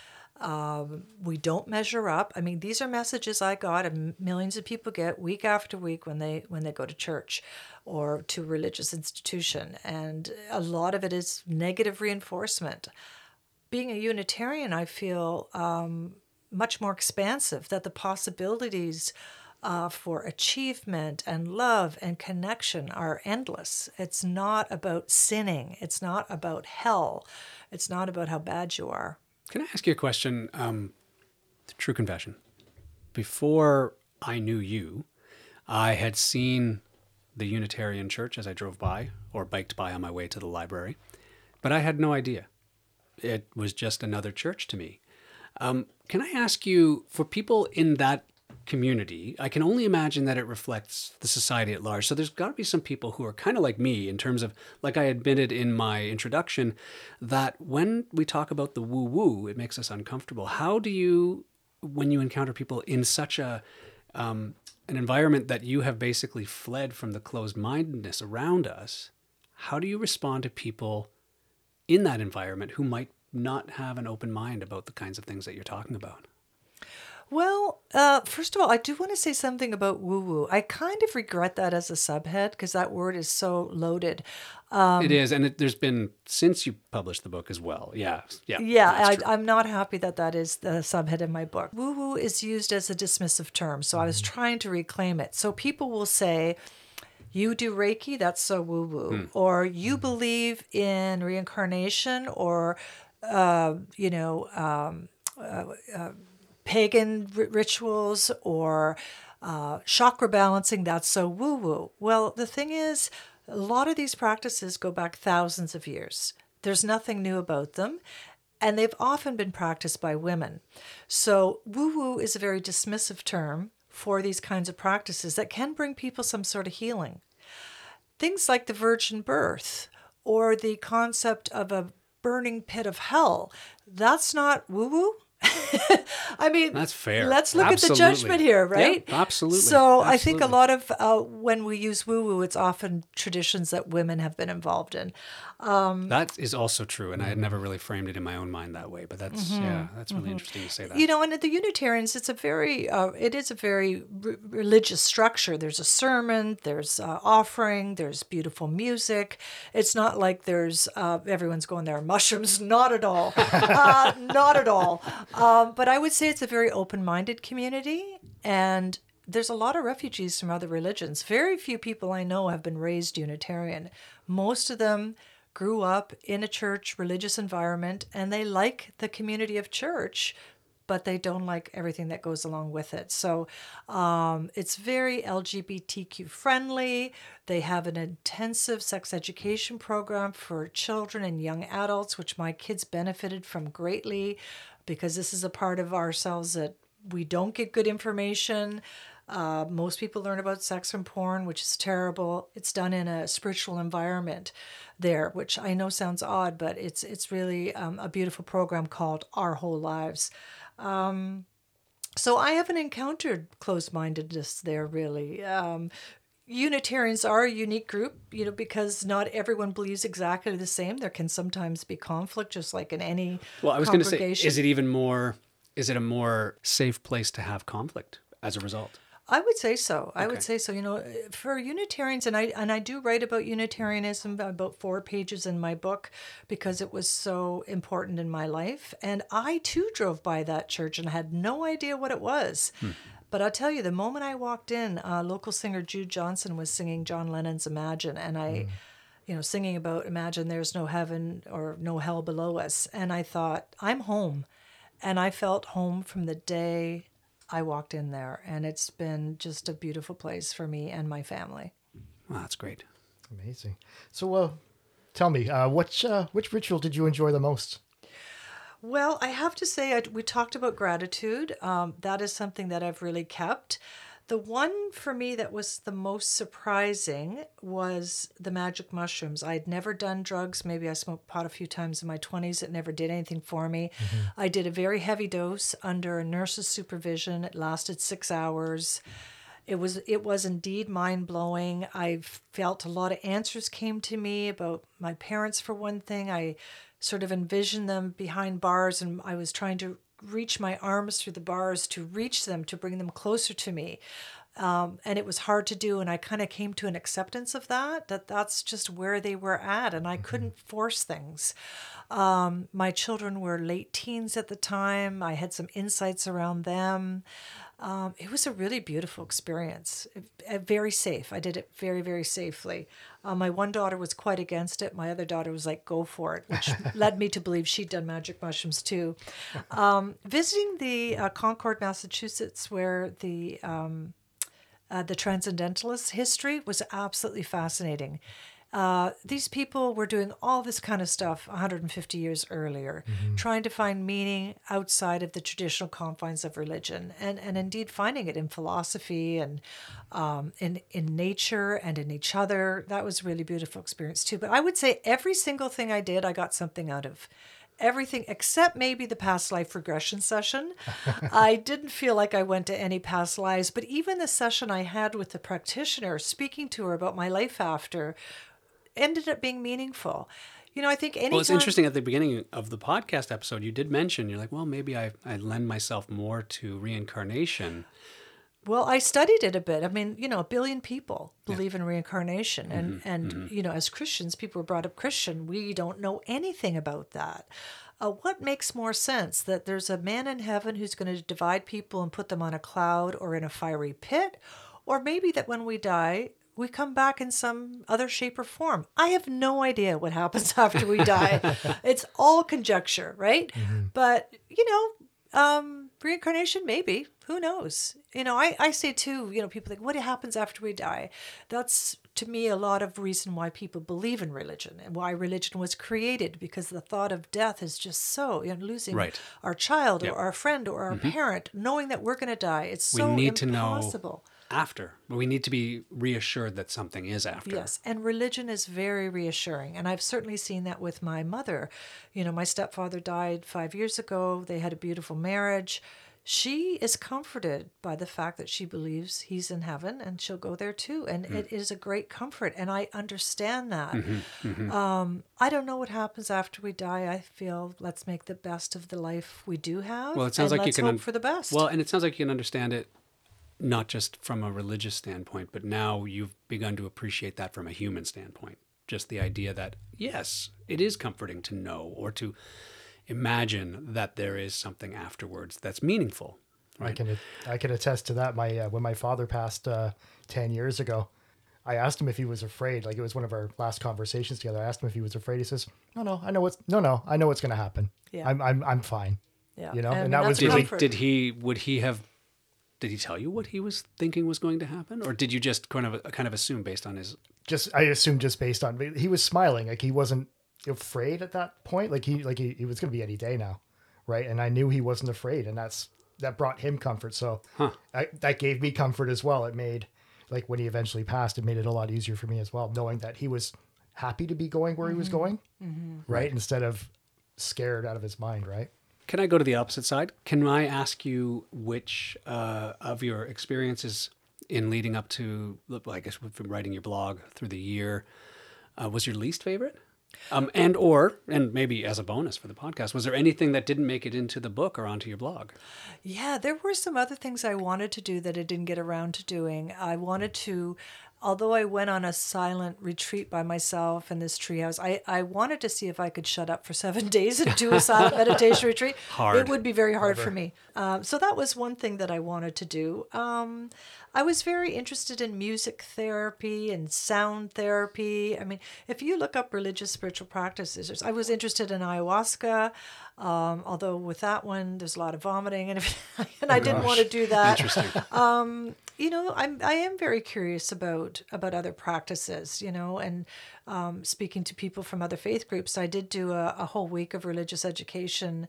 um, we don't measure up. I mean, these are messages I got and millions of people get week after week when they when they go to church or to a religious institution. And a lot of it is negative reinforcement. Being a Unitarian, I feel um, much more expansive, that the possibilities Uh, for achievement and love and connection are endless. It's not about sinning. It's not about hell. It's not about how bad you are. Can I ask you a question? Um, true confession. Before I knew you, I had seen the Unitarian Church as I drove by or biked by on my way to the library, but I had no idea. It was just another church to me. Um, can I ask you, for people in that community, I can only imagine that it reflects the society at large. So there's got to be some people who are kind of like me in terms of, like I admitted in my introduction, that when we talk about the woo-woo, it makes us uncomfortable. How do you, when you encounter people in such a um, an environment that you have basically fled from the closed-mindedness around us, how do you respond to people in that environment who might not have an open mind about the kinds of things that you're talking about? Well, uh, first of all, I do want to say something about woo-woo. I kind of regret that as a subhead because that word is so loaded. Um, it is, and it, there's been, since you published the book as well, yeah. Yeah, yeah I, I'm not happy that that is the subhead in my book. Woo-woo is used as a dismissive term, so I was trying to reclaim it. So people will say, you do Reiki, that's so woo-woo. Mm. Or you mm. believe in reincarnation or, uh, you know... Um, uh, uh, pagan r- rituals or uh, chakra balancing, that's so woo-woo. Well, the thing is, a lot of these practices go back thousands of years. There's nothing new about them, and they've often been practiced by women. So woo-woo is a very dismissive term for these kinds of practices that can bring people some sort of healing. Things like the virgin birth or the concept of a burning pit of hell, that's not woo-woo. I mean, that's fair. Let's look absolutely. At the judgment here, right? Yeah, absolutely. So absolutely. I think a lot of uh, when we use woo-woo, it's often traditions that women have been involved in. Um, that is also true, and I had never really framed it in my own mind that way. But that's mm-hmm, yeah, that's really mm-hmm. interesting to say that. You know, and at the Unitarians, it's a very uh, it is a very r- religious structure. There's a sermon, there's uh, offering, there's beautiful music. It's not like there's uh, everyone's going there mushrooms. Not at all. uh, not at all. Um, but I would say it's a very open-minded community, and there's a lot of refugees from other religions. Very few people I know have been raised Unitarian. Most of them grew up in a church religious environment, and they like the community of church, but they don't like everything that goes along with it. So um, it's very L G B T Q friendly. They have an intensive sex education program for children and young adults, which my kids benefited from greatly, because this is a part of ourselves that we don't get good information. Uh, most people learn about sex from porn, which is terrible. It's done in a spiritual environment there, which I know sounds odd, but it's it's really um, a beautiful program called Our Whole Lives. Um, so I haven't encountered closed-mindedness there, really. Um, Unitarians are a unique group, you know, because not everyone believes exactly the same. There can sometimes be conflict, just like in any well, I was going to say, is it even more, is it a more safe place to have conflict as a result? I would say so. I okay. would say so. You know, for Unitarians, and I and I do write about Unitarianism, about four pages in my book, because it was so important in my life. And I, too, drove by that church and had no idea what it was. Hmm. But I'll tell you, the moment I walked in, uh, local singer Jude Johnson was singing John Lennon's Imagine, and I... Hmm. you know, singing about imagine there's no heaven or no hell below us. And I thought, I'm home. And I felt home from the day I walked in there. And it's been just a beautiful place for me and my family. Wow, that's great. Amazing. So uh, tell me, uh, which, uh, which ritual did you enjoy the most? Well, I have to say, I, we talked about gratitude. Um, that is something that I've really kept. The one for me that was the most surprising was the magic mushrooms. I'd never done drugs. Maybe I smoked pot a few times in my twenties. It never did anything for me. Mm-hmm. I did a very heavy dose under a nurse's supervision. It lasted six hours. It was it was indeed mind-blowing. I felt a lot of answers came to me about my parents, for one thing. I sort of envisioned them behind bars, and I was trying to reach my arms through the bars to reach them, to bring them closer to me. Um, and it was hard to do. And I kind of came to an acceptance of that, that that's just where they were at. And I mm-hmm. couldn't force things. Um, my children were late teens at the time. I had some insights around them. Um, it was a really beautiful experience, very safe. I did it very, very safely. Uh, my one daughter was quite against it. My other daughter was like, go for it, which led me to believe she'd done magic mushrooms too. Um, visiting the uh, Concord, Massachusetts, where the um, uh, the Transcendentalists history was absolutely fascinating. Uh, these people were doing all this kind of stuff one hundred fifty years earlier, mm-hmm. trying to find meaning outside of the traditional confines of religion, and, and indeed finding it in philosophy and um, in, in nature and in each other. That was a really beautiful experience too. But I would say every single thing I did, I got something out of. Everything except maybe the past life regression session. I didn't feel like I went to any past lives, but even the session I had with the practitioner, speaking to her about my life after, ended up being meaningful. You know, I think anytime... Well, it's interesting, at the beginning of the podcast episode, you did mention, you're like, well, maybe I, I lend myself more to reincarnation. Well, I studied it a bit. I mean, you know, a billion people believe yeah. in reincarnation. And, mm-hmm. and mm-hmm. you know, as Christians, people are brought up Christian. We don't know anything about that. Uh, what makes more sense? That there's a man in heaven who's going to divide people and put them on a cloud or in a fiery pit? Or maybe that when we die, we come back in some other shape or form. I have no idea what happens after we die. It's all conjecture, right? Mm-hmm. But, you know... Um, reincarnation, maybe, who knows? You know, I, I say too, you know, people think, what happens after we die? That's, to me, a lot of reason why people believe in religion and why religion was created, because the thought of death is just so, you know, losing right. our child yep. or our friend or our mm-hmm. parent, knowing that we're going to die. It's we so need impossible. To know after. We need to be reassured that something is after. Yes, and religion is very reassuring. And I've certainly seen that with my mother. You know, my stepfather died five years ago. They had a beautiful marriage. She is comforted by the fact that she believes he's in heaven and she'll go there too. And mm. it is a great comfort. And I understand that. Mm-hmm, mm-hmm. Um, I don't know what happens after we die. I feel let's make the best of the life we do have. Well, it sounds like you can hope un- for the best. Well, and it sounds like you can understand it. Not just from a religious standpoint, but now you've begun to appreciate that from a human standpoint. Just the idea that, yes, it is comforting to know or to imagine that there is something afterwards that's meaningful. Right? I can I can attest to that. My uh, when my father passed uh, ten years ago, I asked him if he was afraid. Like, it was one of our last conversations together. I asked him if he was afraid. He says, no, no, I know what's, no, no, I know what's going to happen. Yeah. I'm, I'm, I'm fine. Yeah. You know, and, and that was really, did he, would he have, Did he tell you what he was thinking was going to happen? Or did you just kind of kind of assume based on his... Just, I assumed just based on... He was smiling. Like, he wasn't afraid at that point. Like, he like he, he was going to be any day now, right? And I knew he wasn't afraid. And that's that brought him comfort. So huh. I, that gave me comfort as well. It made, like, when he eventually passed, it made it a lot easier for me as well, knowing that he was happy to be going where mm-hmm. he was going, mm-hmm. right? Instead of scared out of his mind, right? Can I go to the opposite side? Can I ask you which uh, of your experiences in leading up to, I guess, from writing your blog through the year, uh, was your least favorite? Um, and or, and maybe as a bonus for the podcast, was there anything that didn't make it into the book or onto your blog? Yeah, there were some other things I wanted to do that I didn't get around to doing. I wanted to, although I went on a silent retreat by myself in this treehouse, I, I wanted to see if I could shut up for seven days and do a silent meditation retreat. Hard. It would be very hard Never. for me. Um, so that was one thing that I wanted to do. Um, I was very interested in music therapy and sound therapy. I mean, if you look up religious spiritual practices, I was interested in ayahuasca, um, although with that one, there's a lot of vomiting, and, and oh, I didn't gosh. want to do that. Interesting. Um, you know, I'm, I am very curious about, about other practices, you know, and um, speaking to people from other faith groups. I did do a, a whole week of religious education.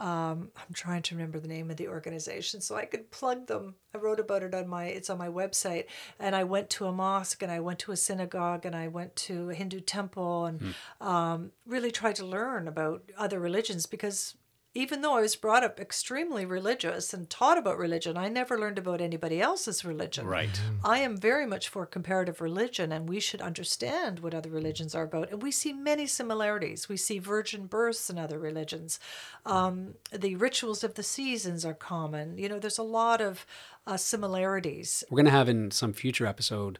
Um, I'm trying to remember the name of the organization so I could plug them. I wrote about it on my, it's on my website. And I went to a mosque and I went to a synagogue and I went to a Hindu temple and mm. um, really tried to learn about other religions, because even though I was brought up extremely religious and taught about religion, I never learned about anybody else's religion. Right. I am very much for comparative religion, and we should understand what other religions are about. And we see many similarities. We see virgin births in other religions. Um, the rituals of the seasons are common. You know, there's a lot of uh, similarities. We're going to have in some future episode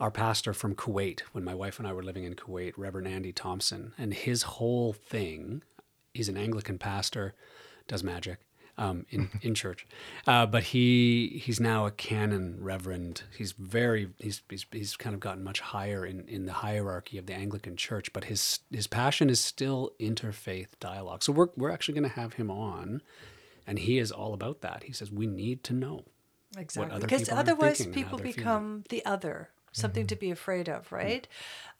our pastor from Kuwait, when my wife and I were living in Kuwait, Reverend Andy Thompson, and his whole thing... He's an Anglican pastor, does magic um, in, in church, uh, but he he's now a canon reverend. He's very he's he's, he's kind of gotten much higher in, in the hierarchy of the Anglican Church. But his his passion is still interfaith dialogue. So we're we're actually going to have him on, and he is all about that. He says we need to know exactly what other because people otherwise are thinking, people become feeling. the other. Something to be afraid of, right?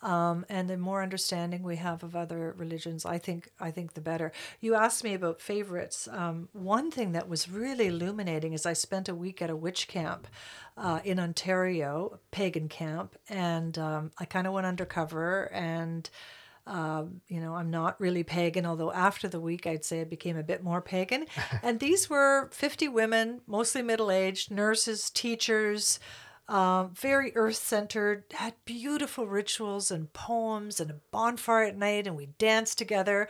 Um, and the more understanding we have of other religions, I think I think the better. You asked me about favorites. Um, one thing that was really illuminating is I spent a week at a witch camp uh, in Ontario, a pagan camp, and um, I kind of went undercover and... Um, you know, I'm not really pagan, although after the week, I'd say I became a bit more pagan. And these were fifty women, mostly middle-aged, nurses, teachers, Uh, very earth-centered, had beautiful rituals and poems and a bonfire at night, and we danced together.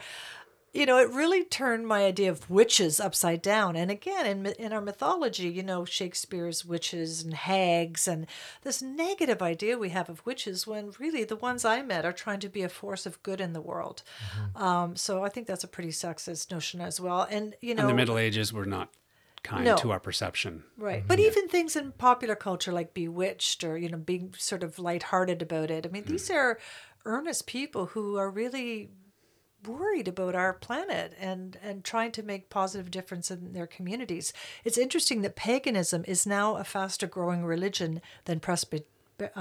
You know, it really turned my idea of witches upside down. And again, in in our mythology, you know, Shakespeare's witches and hags and this negative idea we have of witches, when really the ones I met are trying to be a force of good in the world. Mm-hmm. Um, so I think that's a pretty sexist notion as well. And, you know... And the Middle Ages were not... kind no. to our perception. Right. But yeah. even things in popular culture like Bewitched or, you know, being sort of lighthearted about it. I mean, mm. these are earnest people who are really worried about our planet and, and trying to make positive difference in their communities. It's interesting that paganism is now a faster growing religion than Presbyterianism.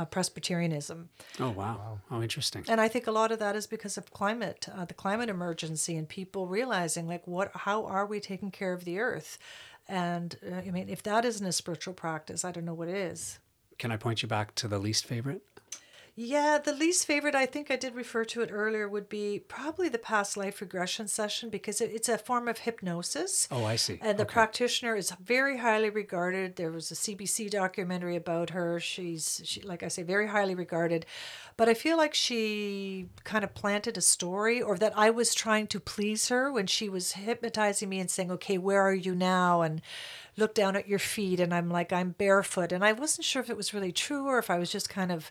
Uh, Presbyterianism. Oh, wow. How oh, interesting. And I think a lot of that is because of climate, uh, the climate emergency, and people realizing, like, what, how are we taking care of the earth? And uh, I mean, if that isn't a spiritual practice, I don't know what is. Can I point you back to the least favorite? Yeah, the least favorite, I think I did refer to it earlier, would be probably the past life regression session, because it's a form of hypnosis. Oh, I see. And the okay. practitioner is very highly regarded. There was a C B C documentary about her. She's, she, like I say, very highly regarded. But I feel like she kind of planted a story, or that I was trying to please her when she was hypnotizing me and saying, okay, where are you now? And look down at your feet. And I'm like, I'm barefoot. And I wasn't sure if it was really true or if I was just kind of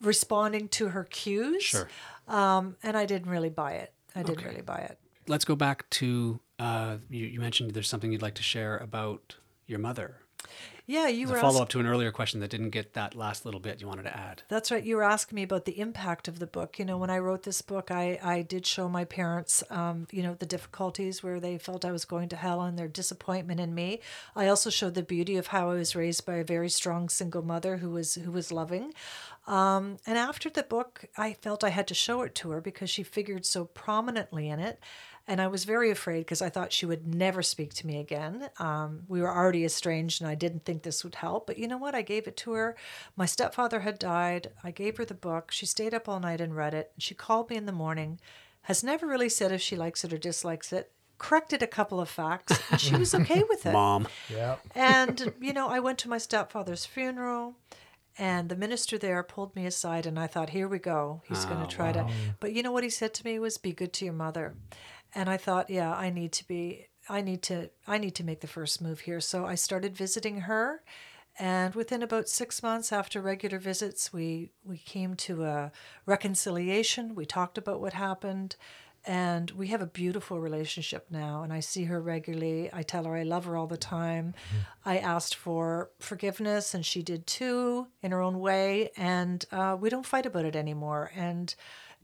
responding to her cues. Sure. Um, and I didn't really buy it. I didn't okay. really buy it. Let's go back to, uh, you, you mentioned there's something you'd like to share about your mother. Yeah, you were a follow-up ask- to an earlier question that didn't get that last little bit you wanted to add. That's right. You were asking me about the impact of the book. You know, when I wrote this book, I, I did show my parents, um, you know, the difficulties where they felt I was going to hell and their disappointment in me. I also showed the beauty of how I was raised by a very strong single mother who was who was loving. Um, and after the book, I felt I had to show it to her because she figured so prominently in it. And I was very afraid because I thought she would never speak to me again. Um, we were already estranged and I didn't think this would help. But you know what? I gave it to her. My stepfather had died. I gave her the book. She stayed up all night and read it. She called me in the morning, has never really said if she likes it or dislikes it, corrected a couple of facts. And she was okay with it. Mom. Yeah. And, you know, I went to my stepfather's funeral. And the minister there pulled me aside, and I thought, here we go. He's oh, going to try wow. to. But you know what he said to me was, be good to your mother. And I thought, yeah, I need to be, I need to, I need to make the first move here. So I started visiting her. And within about six months after regular visits, we, we came to a reconciliation. We talked about what happened. And we have a beautiful relationship now, and I see her regularly. I tell her I love her all the time. Mm-hmm. I asked for forgiveness, and she did too, in her own way. And uh, we don't fight about it anymore. And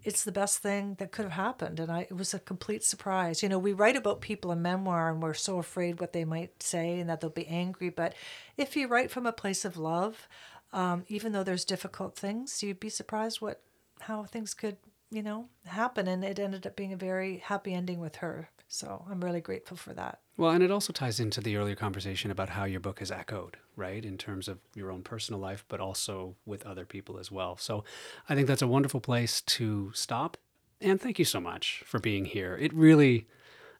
it's the best thing that could have happened. And I, it was a complete surprise. You know, we write about people in memoir, and we're so afraid what they might say and that they'll be angry. But if you write from a place of love, um, even though there's difficult things, you'd be surprised what how things could you know, happen. And it ended up being a very happy ending with her. So I'm really grateful for that. Well, and it also ties into the earlier conversation about how your book is echoed, right? In terms of your own personal life, but also with other people as well. So I think that's a wonderful place to stop. And thank you so much for being here. It really,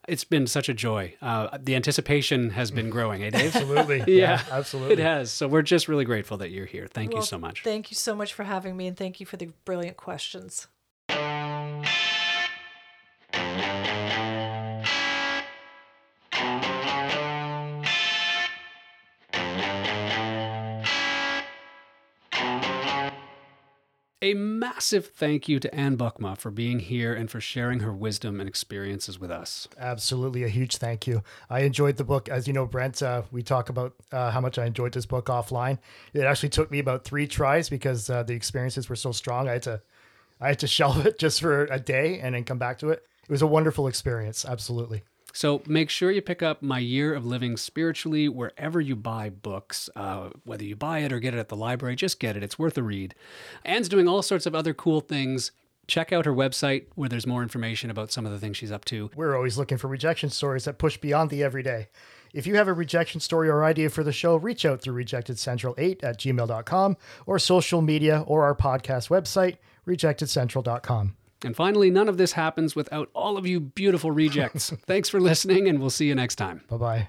it's been such a joy. Uh, the anticipation has been growing, eh, Dave? Absolutely. yeah, yeah, absolutely. It has. So we're just really grateful that you're here. Thank well, you so much. Thank you so much for having me. And thank you for the brilliant questions. A massive thank you to Anne Bokma for being here and for sharing her wisdom and experiences with us. Absolutely. A huge thank you. I enjoyed the book. As you know, Brent, uh, we talk about uh, how much I enjoyed this book offline. It actually took me about three tries because uh, the experiences were so strong. I had to I had to shelve it just for a day and then come back to it. It was a wonderful experience. Absolutely. So make sure you pick up My Year of Living Spiritually wherever you buy books, uh, whether you buy it or get it at the library, just get it. It's worth a read. Anne's doing all sorts of other cool things. Check out her website where there's more information about some of the things she's up to. We're always looking for rejection stories that push beyond the everyday. If you have a rejection story or idea for the show, reach out through rejected central eight at gmail dot com or social media or our podcast website, rejected central dot com. And finally, none of this happens without all of you beautiful rejects. Thanks for listening, and we'll see you next time. Bye-bye.